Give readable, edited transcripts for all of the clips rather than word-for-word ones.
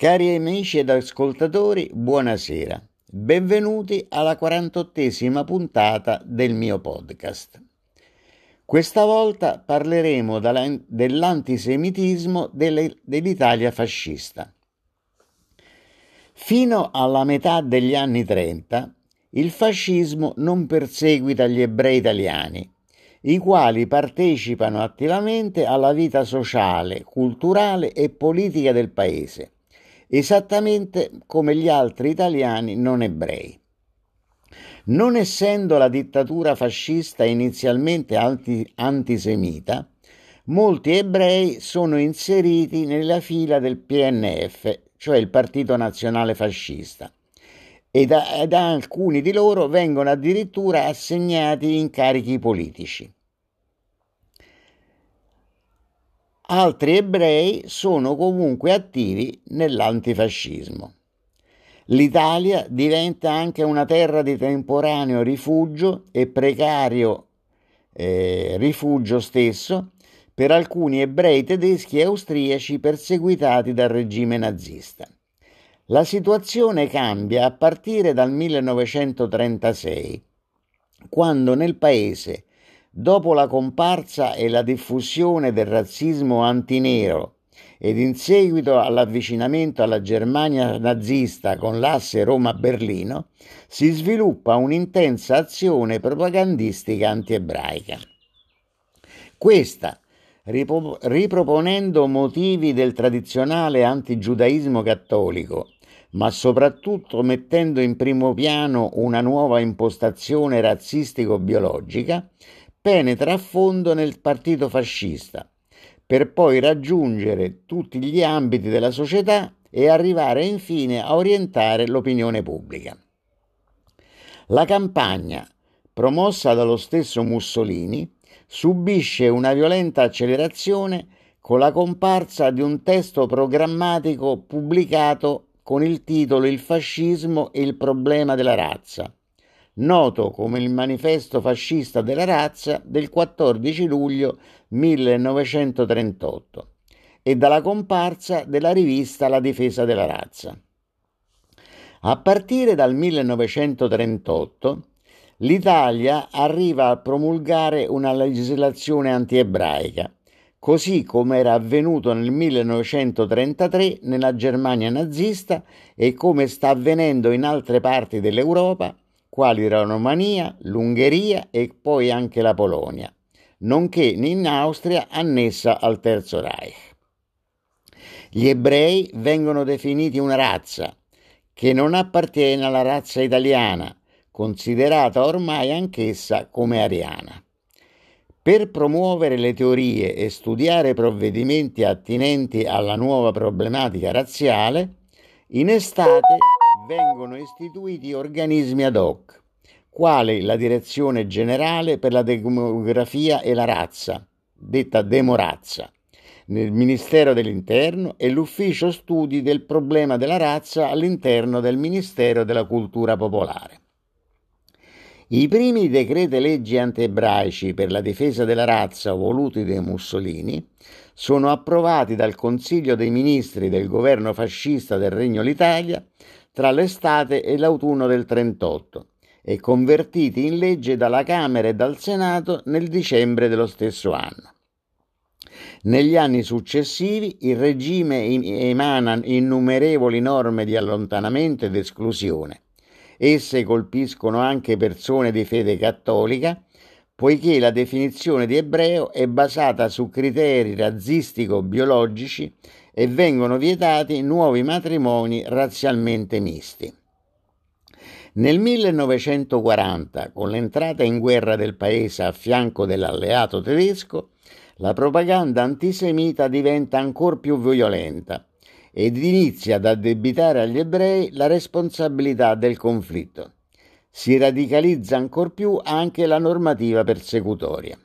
Cari amici ed ascoltatori, buonasera. Benvenuti alla 48esima puntata del mio podcast. Questa volta parleremo dell'antisemitismo dell'Italia fascista. Fino alla metà degli anni 30, il fascismo non perseguita gli ebrei italiani, i quali partecipano attivamente alla vita sociale, culturale e politica del paese, esattamente come gli altri italiani non ebrei. Non essendo la dittatura fascista inizialmente antisemita, molti ebrei sono inseriti nella fila del PNF, cioè il Partito Nazionale Fascista, e da alcuni di loro vengono addirittura assegnati incarichi politici. Altri ebrei sono comunque attivi nell'antifascismo. L'Italia diventa anche una terra di temporaneo rifugio e precario rifugio stesso per alcuni ebrei tedeschi e austriaci perseguitati dal regime nazista. La situazione cambia a partire dal 1936, quando nel paese, dopo la comparsa e la diffusione del razzismo antinero ed in seguito all'avvicinamento alla Germania nazista con l'asse Roma-Berlino, si sviluppa un'intensa azione propagandistica antiebraica. Questa, riproponendo motivi del tradizionale antigiudaismo cattolico, ma soprattutto mettendo in primo piano una nuova impostazione razzistico-biologica, penetra a fondo nel partito fascista, per poi raggiungere tutti gli ambiti della società e arrivare infine a orientare l'opinione pubblica. La campagna, promossa dallo stesso Mussolini, subisce una violenta accelerazione con la comparsa di un testo programmatico pubblicato con il titolo Il fascismo e il problema della razza, noto come il Manifesto Fascista della Razza del 14 luglio 1938 e dalla comparsa della rivista La Difesa della Razza. A partire dal 1938 l'Italia arriva a promulgare una legislazione antiebraica, così come era avvenuto nel 1933 nella Germania nazista e come sta avvenendo in altre parti dell'Europa, quali la Romania, l'Ungheria e poi anche la Polonia, nonché in Austria annessa al Terzo Reich. Gli ebrei vengono definiti una razza che non appartiene alla razza italiana, considerata ormai anch'essa come ariana. Per promuovere le teorie e studiare provvedimenti attinenti alla nuova problematica razziale, in estate vengono istituiti organismi ad hoc, quali la Direzione Generale per la Demografia e la Razza, detta Demorazza, nel Ministero dell'Interno e l'Ufficio Studi del Problema della Razza all'interno del Ministero della Cultura Popolare. I primi decreti leggi antiebraici per la difesa della razza voluti dai Mussolini sono approvati dal Consiglio dei Ministri del governo fascista del Regno d'Italia tra l'estate e l'autunno del 1938 e convertiti in legge dalla Camera e dal Senato nel dicembre dello stesso anno. Negli anni successivi il regime emana innumerevoli norme di allontanamento ed esclusione. Esse colpiscono anche persone di fede cattolica, poiché la definizione di ebreo è basata su criteri razzistico-biologici e vengono vietati nuovi matrimoni razzialmente misti. Nel 1940, con l'entrata in guerra del paese a fianco dell'alleato tedesco, la propaganda antisemita diventa ancora più violenta ed inizia ad addebitare agli ebrei la responsabilità del conflitto. Si radicalizza ancor più anche la normativa persecutoria.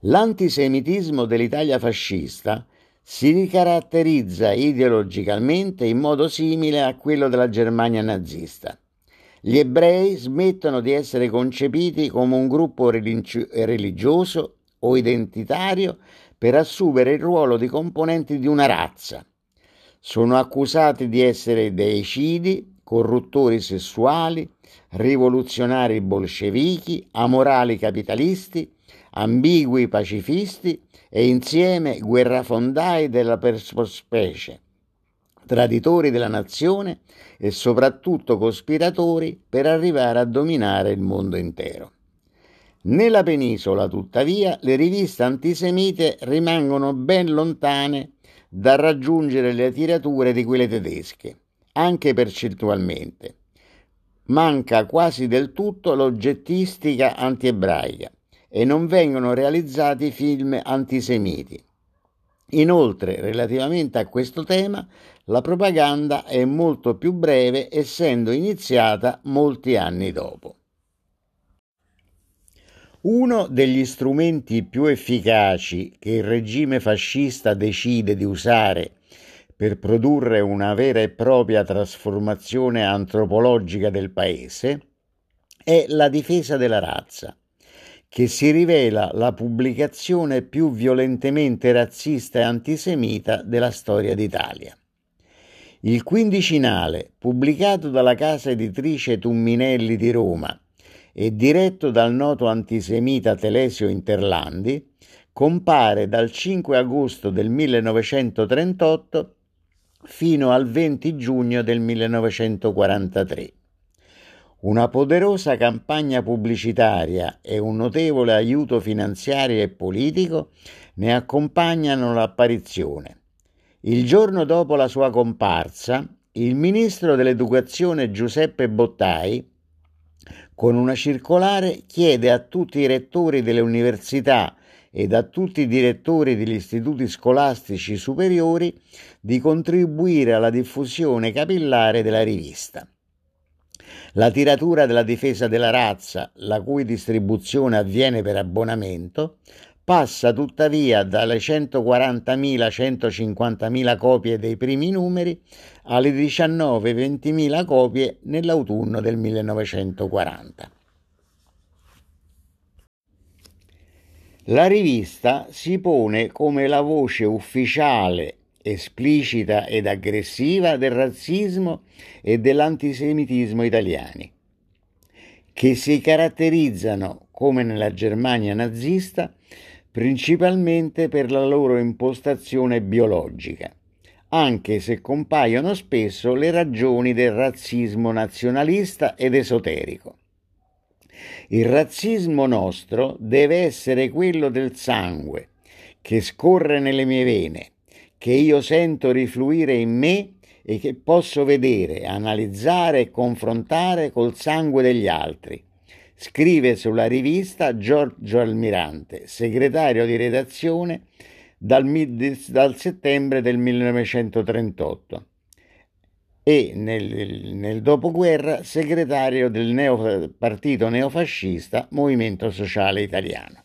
L'antisemitismo dell'Italia fascista si ricaratterizza ideologicamente in modo simile a quello della Germania nazista. Gli ebrei smettono di essere concepiti come un gruppo religioso o identitario per assumere il ruolo di componenti di una razza. sono accusati di essere deicidi, corruttori sessuali, rivoluzionari bolscevichi, amorali capitalisti, ambigui pacifisti e insieme guerrafondai della perspecie, traditori della nazione e soprattutto cospiratori per arrivare a dominare il mondo intero. Nella penisola, tuttavia, le riviste antisemite rimangono ben lontane da raggiungere le tirature di quelle tedesche, anche percentualmente. Manca quasi del tutto l'oggettistica antiebraica e non vengono realizzati film antisemiti. Inoltre, relativamente a questo tema, la propaganda è molto più breve, essendo iniziata molti anni dopo. Uno degli strumenti più efficaci che il regime fascista decide di usare per produrre una vera e propria trasformazione antropologica del paese è La Difesa della Razza, che si rivela la pubblicazione più violentemente razzista e antisemita della storia d'Italia. Il quindicinale, pubblicato dalla casa editrice Tumminelli di Roma e diretto dal noto antisemita Telesio Interlandi, compare dal 5 agosto del 1938 fino al 20 giugno del 1943. Una poderosa campagna pubblicitaria e un notevole aiuto finanziario e politico ne accompagnano l'apparizione. Il giorno dopo la sua comparsa, il ministro dell'Educazione Giuseppe Bottai, con una circolare, chiede a tutti i rettori delle università ed a tutti i direttori degli istituti scolastici superiori di contribuire alla diffusione capillare della rivista. La tiratura della Difesa della Razza, la cui distribuzione avviene per abbonamento, passa tuttavia dalle 140.000-150.000 copie dei primi numeri alle 19.000-20.000 copie nell'autunno del 1940. La rivista si pone come la voce ufficiale, esplicita ed aggressiva del razzismo e dell'antisemitismo italiani, che si caratterizzano, come nella Germania nazista, principalmente per la loro impostazione biologica, anche se compaiono spesso le ragioni del razzismo nazionalista ed esoterico. Il razzismo nostro deve essere quello del sangue che scorre nelle mie vene, che io sento rifluire in me e che posso vedere, analizzare e confrontare col sangue degli altri, scrive sulla rivista Giorgio Almirante, segretario di redazione dal settembre del 1938 e nel dopoguerra segretario del partito neofascista Movimento Sociale Italiano.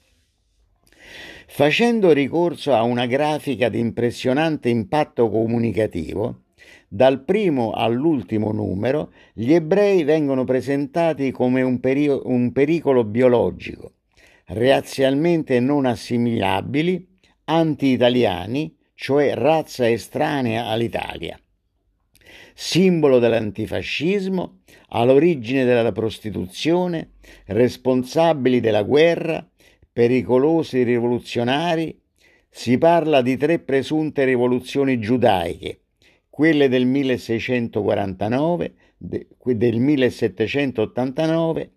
Facendo ricorso a una grafica di impressionante impatto comunicativo, dal primo all'ultimo numero gli ebrei vengono presentati come un pericolo biologico, razzialmente non assimilabili, anti-italiani, cioè razza estranea all'Italia, simbolo dell'antifascismo, all'origine della prostituzione, responsabili della guerra, pericolosi rivoluzionari. Si parla di tre presunte rivoluzioni giudaiche, quelle del 1649, del 1789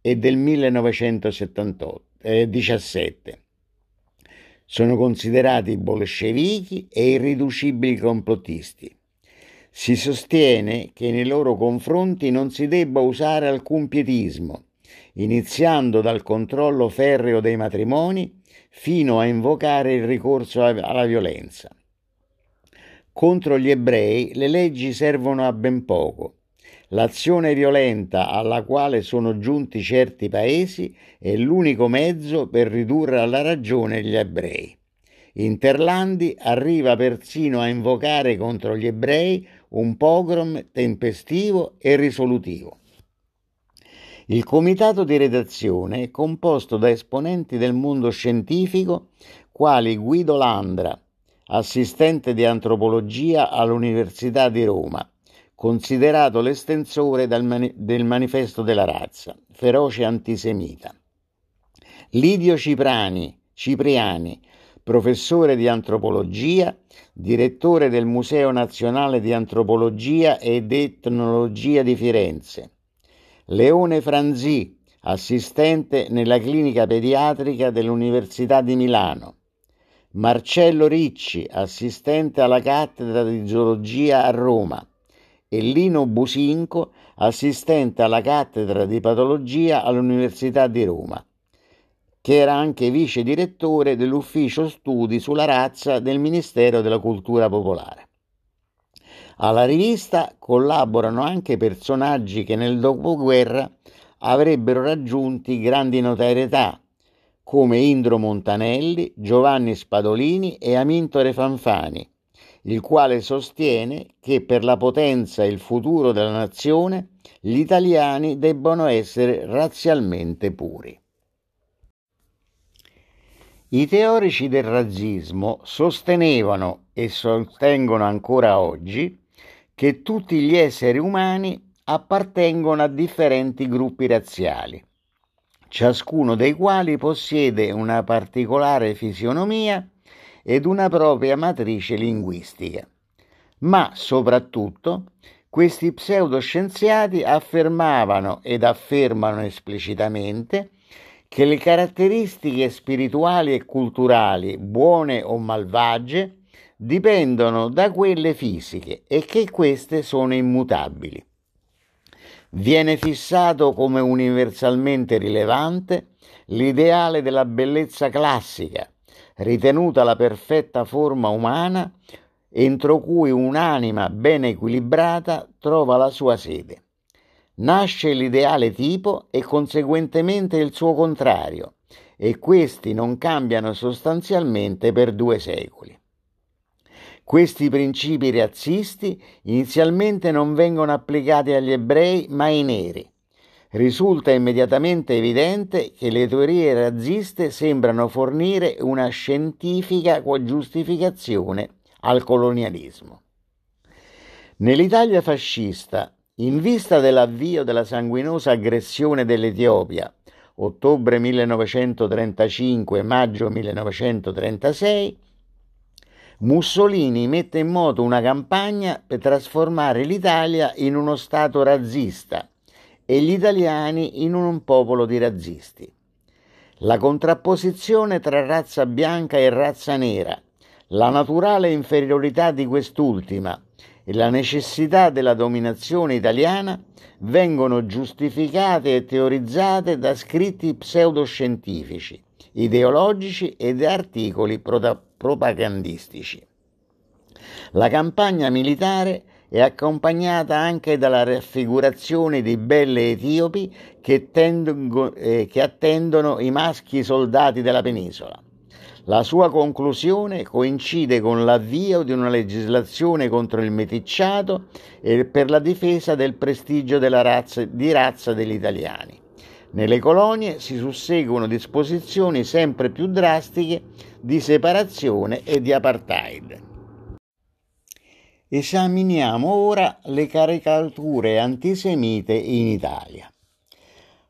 e del 1917. Sono considerati bolscevichi e irriducibili complottisti. Si sostiene che nei loro confronti non si debba usare alcun pietismo, iniziando dal controllo ferreo dei matrimoni fino a invocare il ricorso alla violenza. Contro gli ebrei le leggi servono a ben poco. L'azione violenta alla quale sono giunti certi paesi è l'unico mezzo per ridurre alla ragione gli ebrei. Interlandi arriva persino a invocare contro gli ebrei un pogrom tempestivo e risolutivo. Il comitato di redazione è composto da esponenti del mondo scientifico quali Guido Landra, assistente di antropologia all'Università di Roma, considerato l'estensore del Manifesto della Razza, feroce antisemita. Lidio Cipriani, professore di antropologia, direttore del Museo Nazionale di Antropologia ed Etnologia di Firenze. Leone Franzi, assistente nella clinica pediatrica dell'Università di Milano. Marcello Ricci, assistente alla cattedra di zoologia a Roma, e Lino Businco, assistente alla cattedra di patologia all'Università di Roma, che era anche vice direttore dell'ufficio studi sulla razza del Ministero della Cultura Popolare. Alla rivista collaborano anche personaggi che nel dopoguerra avrebbero raggiunto grandi notorietà, come Indro Montanelli, Giovanni Spadolini e Amintore Fanfani, il quale sostiene che per la potenza e il futuro della nazione gli italiani debbano essere razzialmente puri. I teorici del razzismo sostenevano e sostengono ancora oggi che tutti gli esseri umani appartengono a differenti gruppi razziali, ciascuno dei quali possiede una particolare fisionomia ed una propria matrice linguistica. Ma soprattutto questi pseudoscienziati affermavano ed affermano esplicitamente che le caratteristiche spirituali e culturali, buone o malvagie, dipendono da quelle fisiche e che queste sono immutabili. Viene fissato come universalmente rilevante l'ideale della bellezza classica, ritenuta la perfetta forma umana entro cui un'anima ben equilibrata trova la sua sede. Nasce l'ideale tipo e conseguentemente il suo contrario, e questi non cambiano sostanzialmente per 2 secoli. Questi principi razzisti inizialmente non vengono applicati agli ebrei ma ai neri. Risulta immediatamente evidente che le teorie razziste sembrano fornire una scientifica giustificazione al colonialismo. Nell'Italia fascista, in vista dell'avvio della sanguinosa aggressione dell'Etiopia, ottobre 1935-maggio 1936, Mussolini mette in moto una campagna per trasformare l'Italia in uno stato razzista e gli italiani in un popolo di razzisti. La contrapposizione tra razza bianca e razza nera, la naturale inferiorità di quest'ultima e la necessità della dominazione italiana vengono giustificate e teorizzate da scritti pseudoscientifici, ideologici e da articoli propagandistici. La campagna militare è accompagnata anche dalla raffigurazione di belle etiopi che attendono i maschi soldati della penisola. La sua conclusione coincide con l'avvio di una legislazione contro il meticciato e per la difesa del prestigio di razza degli italiani. Nelle colonie si susseguono disposizioni sempre più drastiche di separazione e di apartheid. Esaminiamo ora le caricature antisemite in Italia.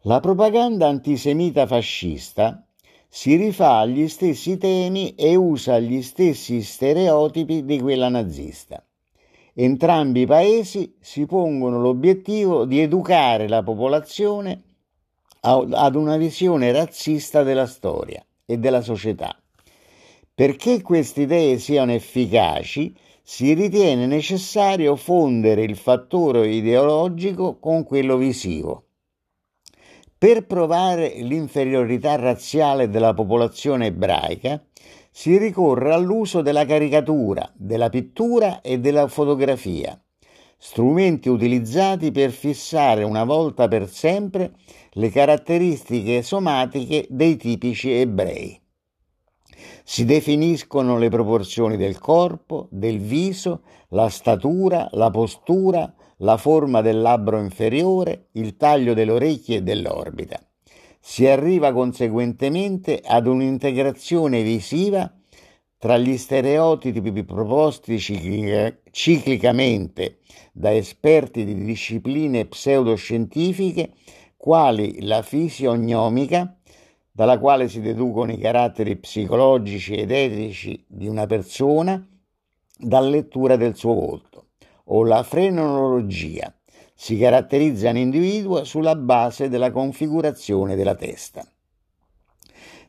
La propaganda antisemita fascista si rifà agli stessi temi e usa gli stessi stereotipi di quella nazista. Entrambi i paesi si pongono l'obiettivo di educare la popolazione ad una visione razzista della storia e della società. Perché queste idee siano efficaci, si ritiene necessario fondere il fattore ideologico con quello visivo. Per provare l'inferiorità razziale della popolazione ebraica si ricorre all'uso della caricatura, della pittura e della fotografia, strumenti utilizzati per fissare una volta per sempre le caratteristiche somatiche dei tipici ebrei. Si definiscono le proporzioni del corpo, del viso, la statura, la postura, la forma del labbro inferiore, il taglio delle orecchie e dell'orbita. Si arriva conseguentemente ad un'integrazione visiva Tra gli stereotipi proposti ciclicamente da esperti di discipline pseudoscientifiche, quali la fisionomica, dalla quale si deducono i caratteri psicologici ed etici di una persona da lettura del suo volto, o la frenologia, si caratterizza un individuo sulla base della configurazione della testa.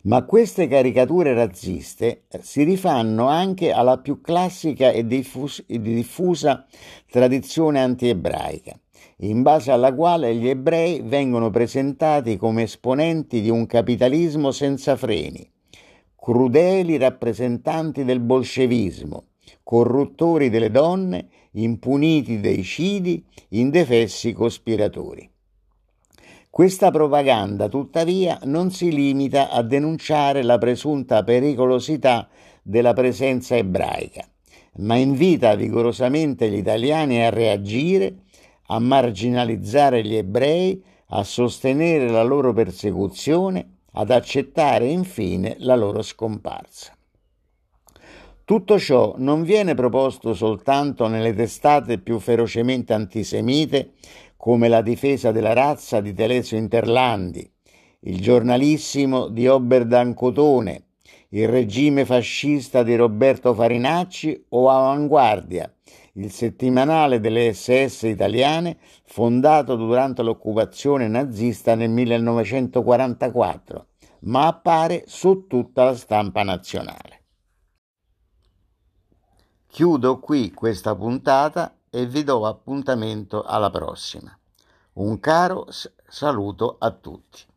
Ma queste caricature razziste si rifanno anche alla più classica e diffusa tradizione antiebraica, in base alla quale gli ebrei vengono presentati come esponenti di un capitalismo senza freni, crudeli rappresentanti del bolscevismo, corruttori delle donne, impuniti deicidi, indefessi cospiratori. Questa propaganda, tuttavia, non si limita a denunciare la presunta pericolosità della presenza ebraica, ma invita vigorosamente gli italiani a reagire, a marginalizzare gli ebrei, a sostenere la loro persecuzione, ad accettare infine la loro scomparsa. Tutto ciò non viene proposto soltanto nelle testate più ferocemente antisemite, come La Difesa della Razza di Telesio Interlandi, Il Giornalissimo di Oberdan Cotone, Il Regime Fascista di Roberto Farinacci o Avanguardia, il settimanale delle SS italiane fondato durante l'occupazione nazista nel 1944, ma appare su tutta la stampa nazionale. Chiudo qui questa puntata e vi do appuntamento alla prossima. Un caro saluto a tutti.